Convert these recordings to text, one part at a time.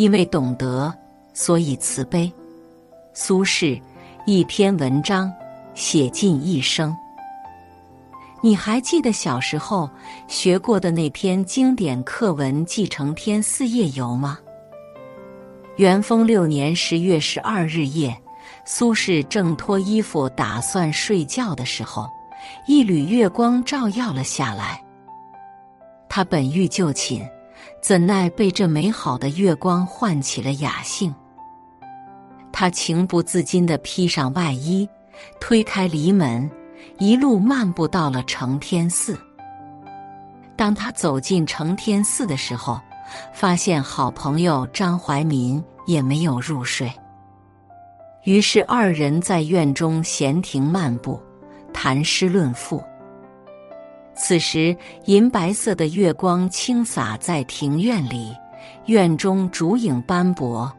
因为懂得，所以慈悲。苏轼一篇文章写尽一生。你还记得小时候学过的那篇经典课文《继承天四夜游》吗？元丰6年10月12日夜，苏轼正脱衣服打算睡觉的时候，一缕月光照耀了下来。他本欲就寝，怎奈被这美好的月光唤起了雅兴。他情不自禁地披上外衣，推开篱门，一路漫步到了承天寺。当他走进承天寺的时候，发现好朋友张怀民也没有入睡。于是二人在院中闲庭漫步，谈诗论赋。此时银白色的月光倾洒在庭院里，院中竹影斑驳，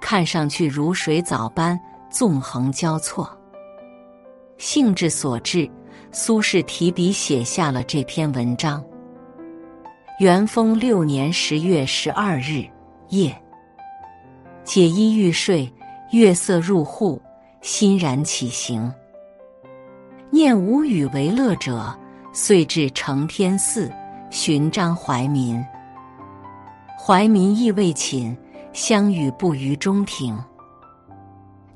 看上去如水藻般纵横交错。兴致所致，苏轼提笔写下了这篇文章。元丰6年10月12日夜，解衣欲睡，月色入户，欣然起行。念无与为乐者，遂至承天寺寻张怀民。怀民亦未寝，相与步于中庭。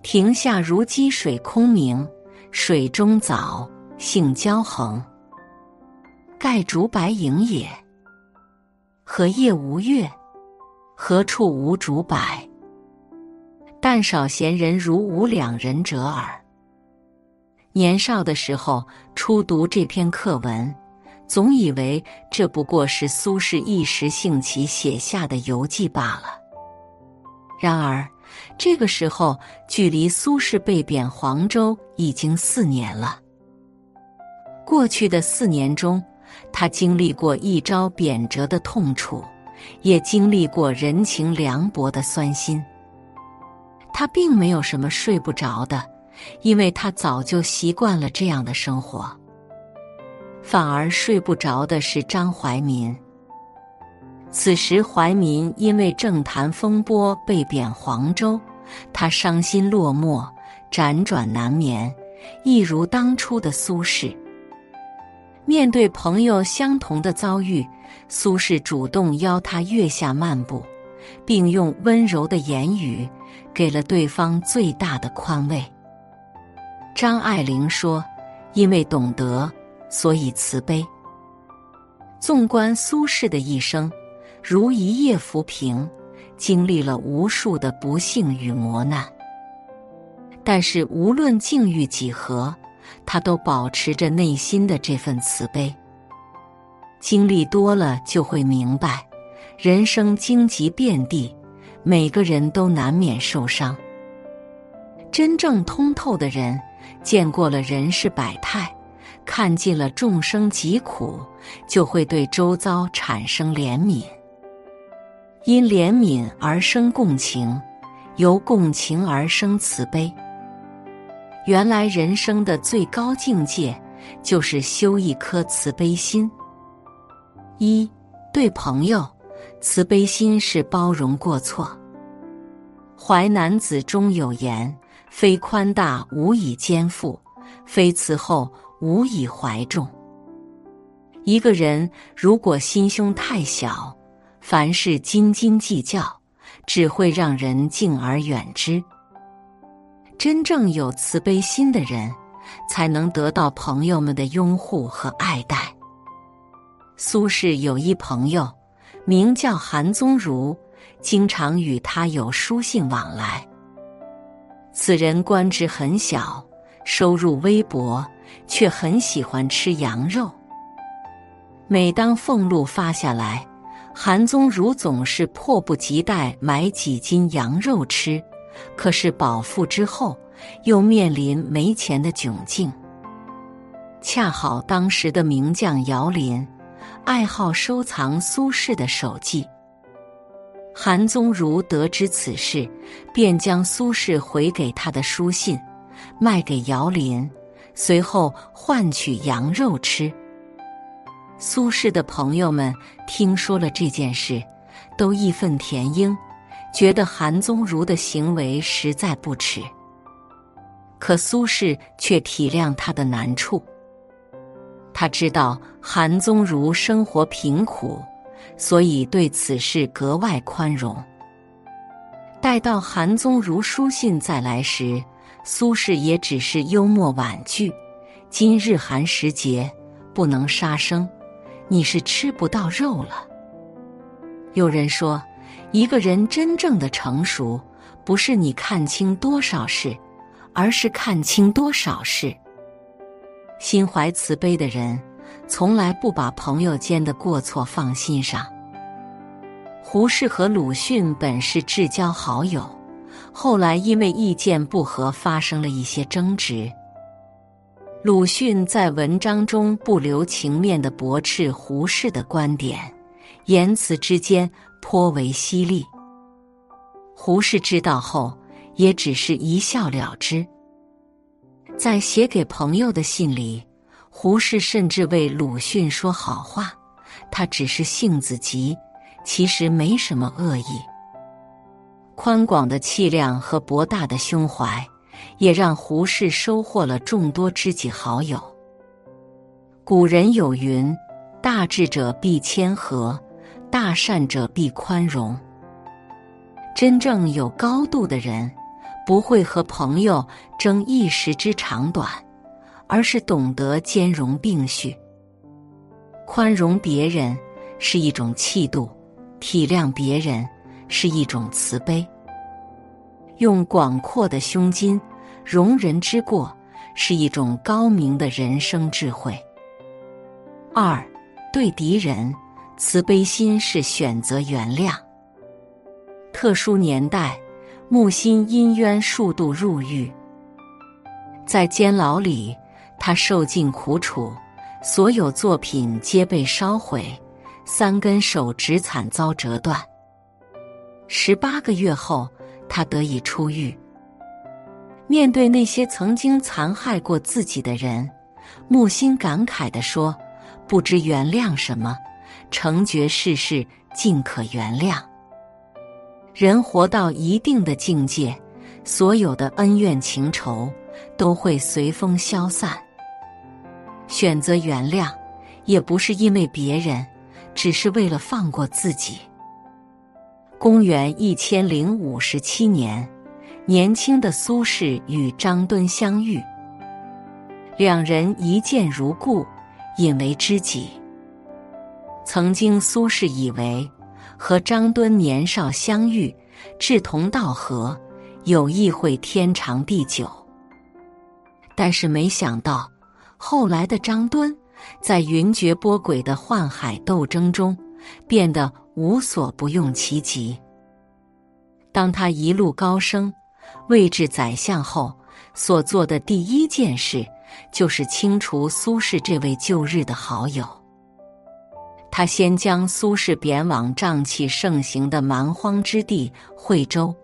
庭下如积水空明，水中藻，性交横，盖竹白影也。何夜无月？何处无竹柏？但少闲人如吾两人者耳。年少的时候初读这篇课文，总以为这不过是苏轼一时兴起写下的游记罢了。然而，这个时候距离苏轼被贬黄州已经4年了。过去的4年中，他经历过一朝贬谪的痛楚，也经历过人情凉薄的酸辛。他并没有什么睡不着的，因为他早就习惯了这样的生活。反而睡不着的是张怀民。此时怀民因为政坛风波被贬黄州，他伤心落寞，辗转难眠，一如当初的苏轼。面对朋友相同的遭遇，苏轼主动邀他月下漫步，并用温柔的言语给了对方最大的宽慰。张爱玲说，因为懂得，所以慈悲。纵观苏轼的一生，如一叶浮萍，经历了无数的不幸与磨难，但是无论境遇几何，他都保持着内心的这份慈悲。经历多了就会明白，人生荆棘遍地，每个人都难免受伤。真正通透的人，见过了人世百态，看尽了众生疾苦，就会对周遭产生怜悯。因怜悯而生共情，由共情而生慈悲。原来人生的最高境界就是修一颗慈悲心。一，对朋友，慈悲心是包容过错。淮南子中有言，非宽大无以兼覆，非慈厚无以怀重。一个人如果心胸太小，凡事斤斤计较，只会让人敬而远之。真正有慈悲心的人，才能得到朋友们的拥护和爱戴。苏轼有一朋友名叫韩宗儒，经常与他有书信往来。此人官职很小，收入微薄，却很喜欢吃羊肉。每当俸禄发下来，韩宗儒总是迫不及待买几斤羊肉吃，可是饱腹之后，又面临没钱的窘境。恰好当时的名将姚林爱好收藏苏轼的手迹，韩宗儒得知此事，便将苏轼回给他的书信卖给姚林，随后换取羊肉吃。苏轼的朋友们听说了这件事，都义愤填膺，觉得韩宗儒的行为实在不耻，可苏轼却体谅他的难处。他知道韩宗儒生活贫苦，所以对此事格外宽容。待到韩宗儒书信再来时，苏轼也只是幽默婉拒：“今日寒食节，不能杀生，你是吃不到肉了。”有人说，一个人真正的成熟，不是你看清多少事，而是看清多少事。心怀慈悲的人，从来不把朋友间的过错放心上。胡适和鲁迅本是至交好友，后来因为意见不合发生了一些争执。鲁迅在文章中不留情面地驳斥胡适的观点，言辞之间颇为犀利。胡适知道后，也只是一笑了之。在写给朋友的信里，胡适甚至为鲁迅说好话，他只是性子急，其实没什么恶意。宽广的气量和博大的胸怀，也让胡适收获了众多知己好友。古人有云：“大智者必谦和，大善者必宽容。”真正有高度的人，不会和朋友争一时之长短，而是懂得兼容并蓄。宽容别人是一种气度，体谅别人是一种慈悲。用广阔的胸襟容人之过，是一种高明的人生智慧。二，对敌人，慈悲心是选择原谅。特殊年代，木心因冤数度入狱，在监牢里，他受尽苦楚，所有作品皆被烧毁，3根手指惨遭折断。18个月后，他得以出狱。面对那些曾经残害过自己的人，木心感慨地说：“不知原谅什么，诚觉世事尽可原谅。”人活到一定的境界，所有的恩怨情仇都会随风消散。选择原谅，也不是因为别人，只是为了放过自己。公元1057年，年轻的苏轼与张敦相遇，两人一见如故，引为知己。曾经苏轼以为和张敦年少相遇，志同道合，友谊会天长地久。但是没想到，后来的张敦在云谲波诡的宦海斗争中，变得无所不用其极。当他一路高升，位至宰相后，所做的第一件事，就是清除苏轼这位旧日的好友。他先将苏轼贬往瘴气盛行的蛮荒之地惠州，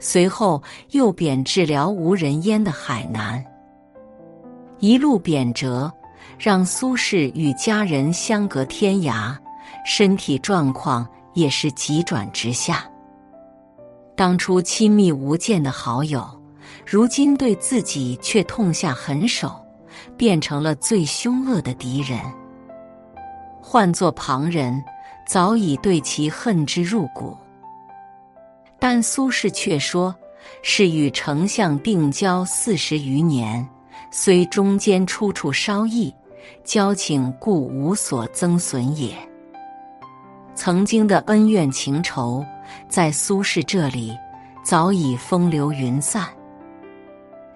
随后又贬至辽无人烟的海南。一路贬谪，让苏轼与家人相隔天涯，身体状况也是急转直下。当初亲密无间的好友，如今对自己却痛下狠手，变成了最凶恶的敌人。换作旁人，早已对其恨之入骨，但苏轼却说是与丞相定交40余年，虽中间处处稍异，交情故无所增损也。曾经的恩怨情仇，在苏轼这里早已风流云散，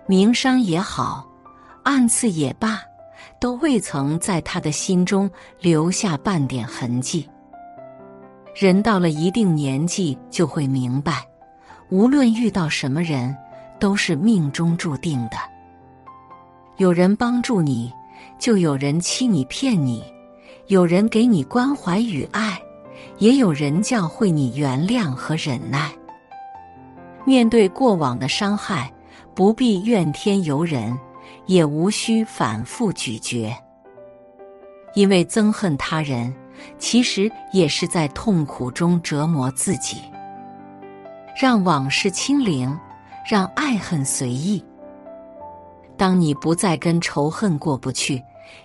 明伤也好，暗刺也罢，都未曾在他的心中留下半点痕迹。人到了一定年纪，就会明白，无论遇到什么人，都是命中注定的。有人帮助你，就有人欺你骗你；有人给你关怀与爱，也有人教会你原谅和忍耐。面对过往的伤害，不必怨天尤人，也无需反复咀嚼，因为憎恨他人，其实也是在痛苦中折磨自己。让往事清零，让爱恨随意。当你不再跟仇恨过不去，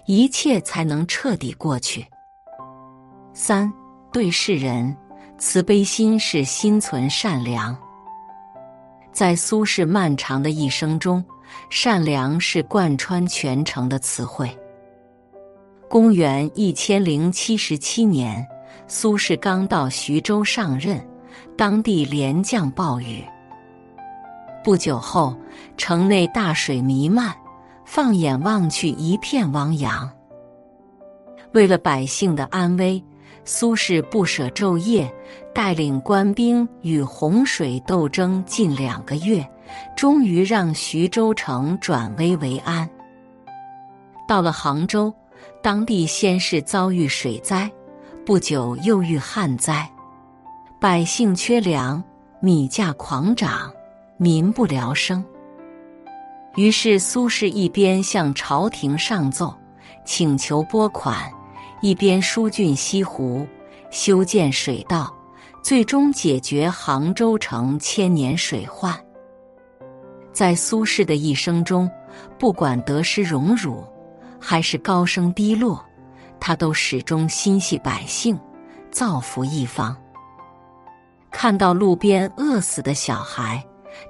一切才能彻底过去。三，对世人，慈悲心是心存善良。在苏轼漫长的一生中，善良是贯穿全程的词汇。公元1077年，苏轼刚到徐州上任，当地连降暴雨。不久后，城内大水弥漫，放眼望去一片汪洋。为了百姓的安危，苏轼不舍昼夜，带领官兵与洪水斗争近2个月，终于让徐州城转危为安。到了杭州，当地先是遭遇水灾，不久又遇旱灾，百姓缺粮，米价狂涨，民不聊生。于是苏轼一边向朝廷上奏，请求拨款，一边疏浚西湖，修建水道，最终解决杭州城千年水患。在苏轼的一生中，不管得失荣辱，还是高升低落，他都始终心系百姓，造福一方。看到路边饿死的小孩，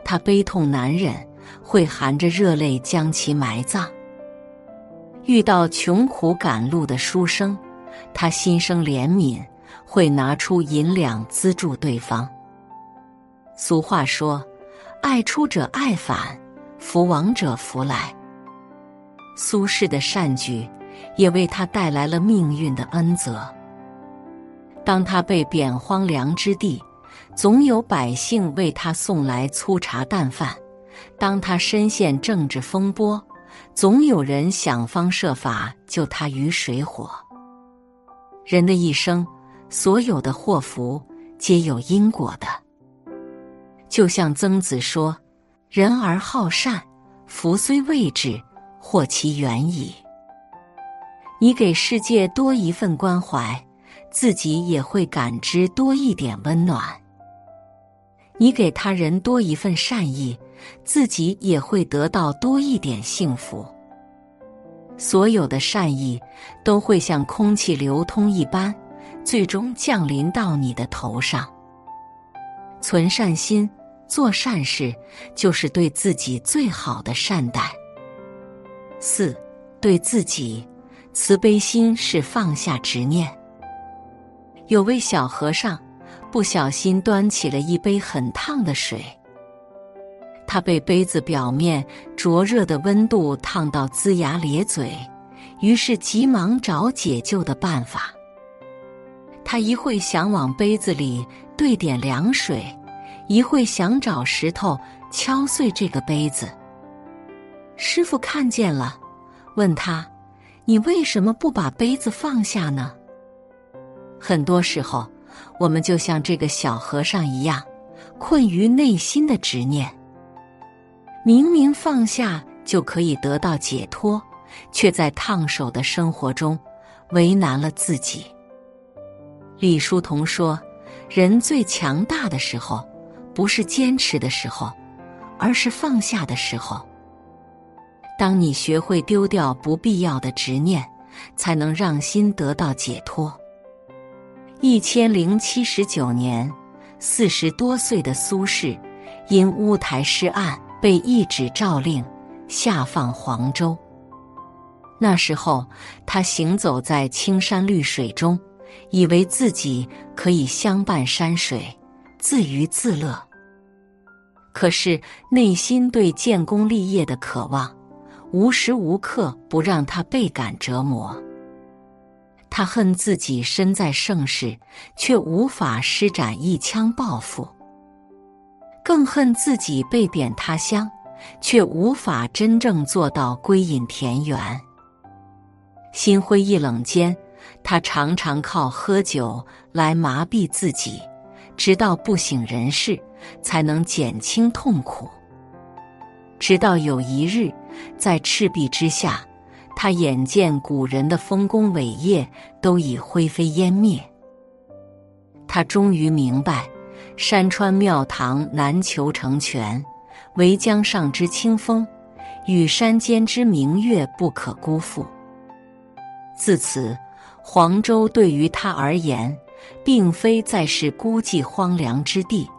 他悲痛难忍，会含着热泪将其埋葬。遇到穷苦赶路的书生，他心生怜悯，会拿出银两资助对方。俗话说，爱出者爱返，福往者福来。苏轼的善举也为他带来了命运的恩泽。当他被贬荒凉之地，总有百姓为他送来粗茶淡饭；当他深陷政治风波，总有人想方设法救他于水火。人的一生，所有的祸福皆有因果的。就像曾子说，人而好善，福虽未至，祸其远矣。你给世界多一份关怀，自己也会感知多一点温暖。你给他人多一份善意，自己也会得到多一点幸福。所有的善意都会像空气流通一般，最终降临到你的头上。存善心，做善事，就是对自己最好的善待。四，对自己，慈悲心是放下执念。有位小和尚不小心端起了一杯很烫的水，他被杯子表面灼热的温度烫到龇牙咧嘴，于是急忙找解救的办法。他一会想往杯子里兑点凉水，一会想找石头敲碎这个杯子。师父看见了，问他：“你为什么不把杯子放下呢？”很多时候，我们就像这个小和尚一样，困于内心的执念。明明放下就可以得到解脱，却在烫手的生活中为难了自己。李叔同说，人最强大的时候，不是坚持的时候，而是放下的时候。当你学会丢掉不必要的执念，才能让心得到解脱。1079年，40多岁的苏轼因乌台诗案被一纸诏令下放黄州。那时候他行走在青山绿水中，以为自己可以相伴山水，自娱自乐。可是内心对建功立业的渴望，无时无刻不让他倍感折磨。他恨自己身在盛世，却无法施展一腔抱负。更恨自己被贬他乡，却无法真正做到归隐田园。心灰意冷间，他常常靠喝酒来麻痹自己，直到不省人事，才能减轻痛苦。直到有一日，在赤壁之下，他眼见古人的丰功伟业都已灰飞烟灭，他终于明白，山川庙堂难求成全，唯江上之清风与山间之明月不可辜负。自此，黄州对于他而言，并非再是孤寂荒凉之地，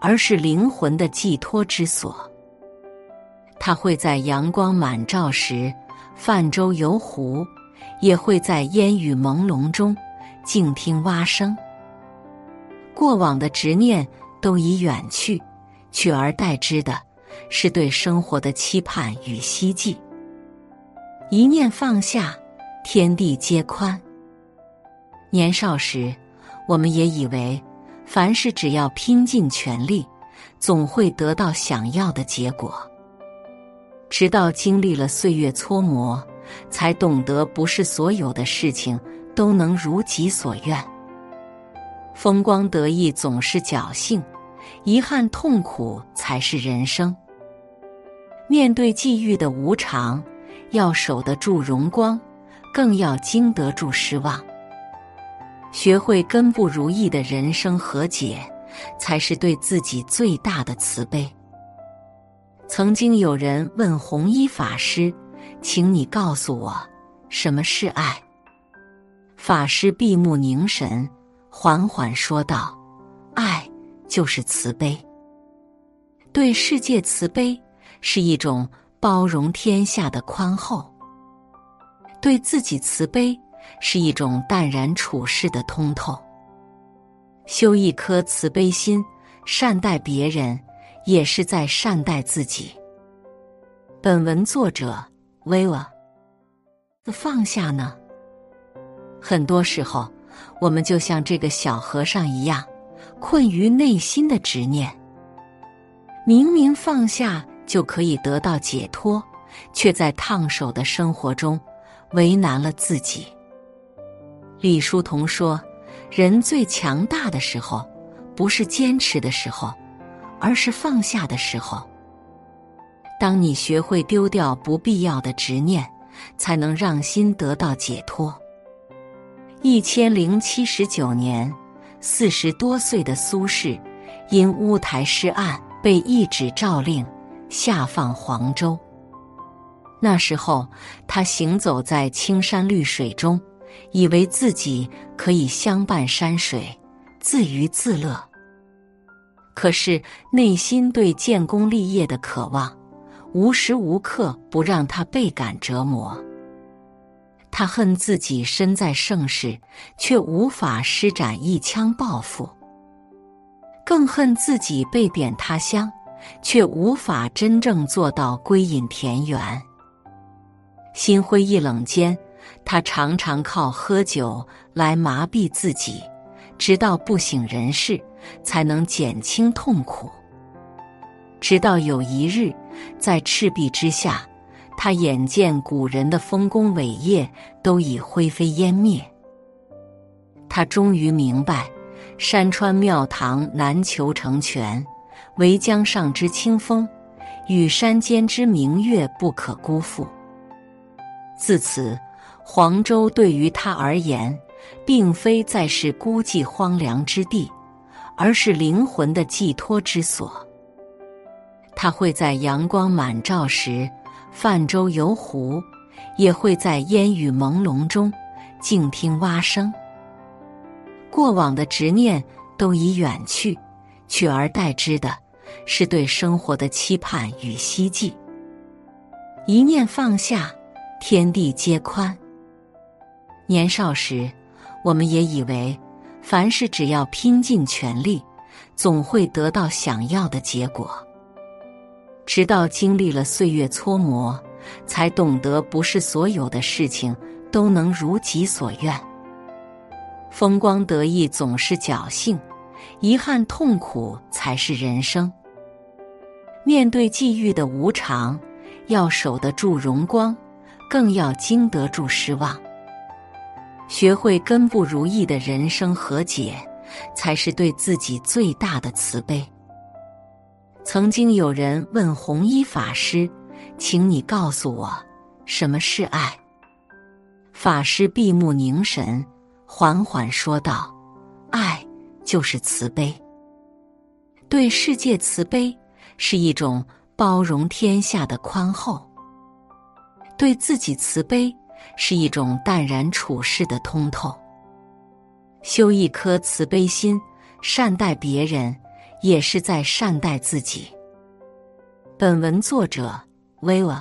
而是灵魂的寄托之所。他会在阳光满照时泛舟游湖，也会在烟雨朦胧中静听蛙声。过往的执念都已远去，取而代之的是对生活的期盼与希冀。一念放下，天地皆宽。年少时，我们也以为凡事只要拼尽全力，总会得到想要的结果。直到经历了岁月搓磨，才懂得不是所有的事情都能如己所愿。风光得意总是侥幸，遗憾痛苦才是人生。面对际遇的无常，要守得住荣光，更要经得住失望。学会跟不如意的人生和解，才是对自己最大的慈悲。曾经有人问弘一法师，请你告诉我，什么是爱？法师闭目凝神，缓缓说道，爱就是慈悲。对世界慈悲，是一种包容天下的宽厚。对自己慈悲，是一种淡然处世的通透。修一颗慈悲心，善待别人，也是在善待自己。本文作者Viva。放下呢？很多时候，我们就像这个小和尚一样，困于内心的执念。明明放下就可以得到解脱，却在烫手的生活中为难了自己。李叔同说，人最强大的时候，不是坚持的时候，而是放下的时候。当你学会丢掉不必要的执念，才能让心得到解脱。1079年，40多岁的苏轼因乌台诗案被一纸诏令下放黄州。那时候，他行走在青山绿水中，以为自己可以相伴山水，自娱自乐。可是内心对建功立业的渴望，无时无刻不让他倍感折磨。他恨自己身在盛世，却无法施展一腔抱负；更恨自己被贬他乡，却无法真正做到归隐田园。心灰意冷间，他常常靠喝酒来麻痹自己，直到不省人事，才能减轻痛苦。直到有一日，在赤壁之下，他眼见古人的丰功伟业都已灰飞烟灭，他终于明白，山川庙堂难求成全，唯江上之清风与山间之明月不可辜负。自此，黄州对于他而言，并非再是孤寂荒凉之地，而是灵魂的寄托之所。他会在阳光满照时泛舟游湖，也会在烟雨朦胧中静听蛙声。过往的执念都已远去，取而代之的是对生活的期盼与希冀。一念放下，天地皆宽。年少时，我们也以为凡事只要拼尽全力，总会得到想要的结果。直到经历了岁月搓磨，才懂得不是所有的事情都能如己所愿。风光得意总是侥幸，遗憾痛苦才是人生。面对际遇的无常，要守得住荣光，更要经得住失望。学会跟不如意的人生和解，才是对自己最大的慈悲。曾经有人问弘一法师，请你告诉我，什么是爱？法师闭目凝神，缓缓说道，爱就是慈悲。对世界慈悲是一种包容天下的宽厚，对自己慈悲是一种淡然处世的通透。修一颗慈悲心，善待别人，也是在善待自己。本文作者Viva。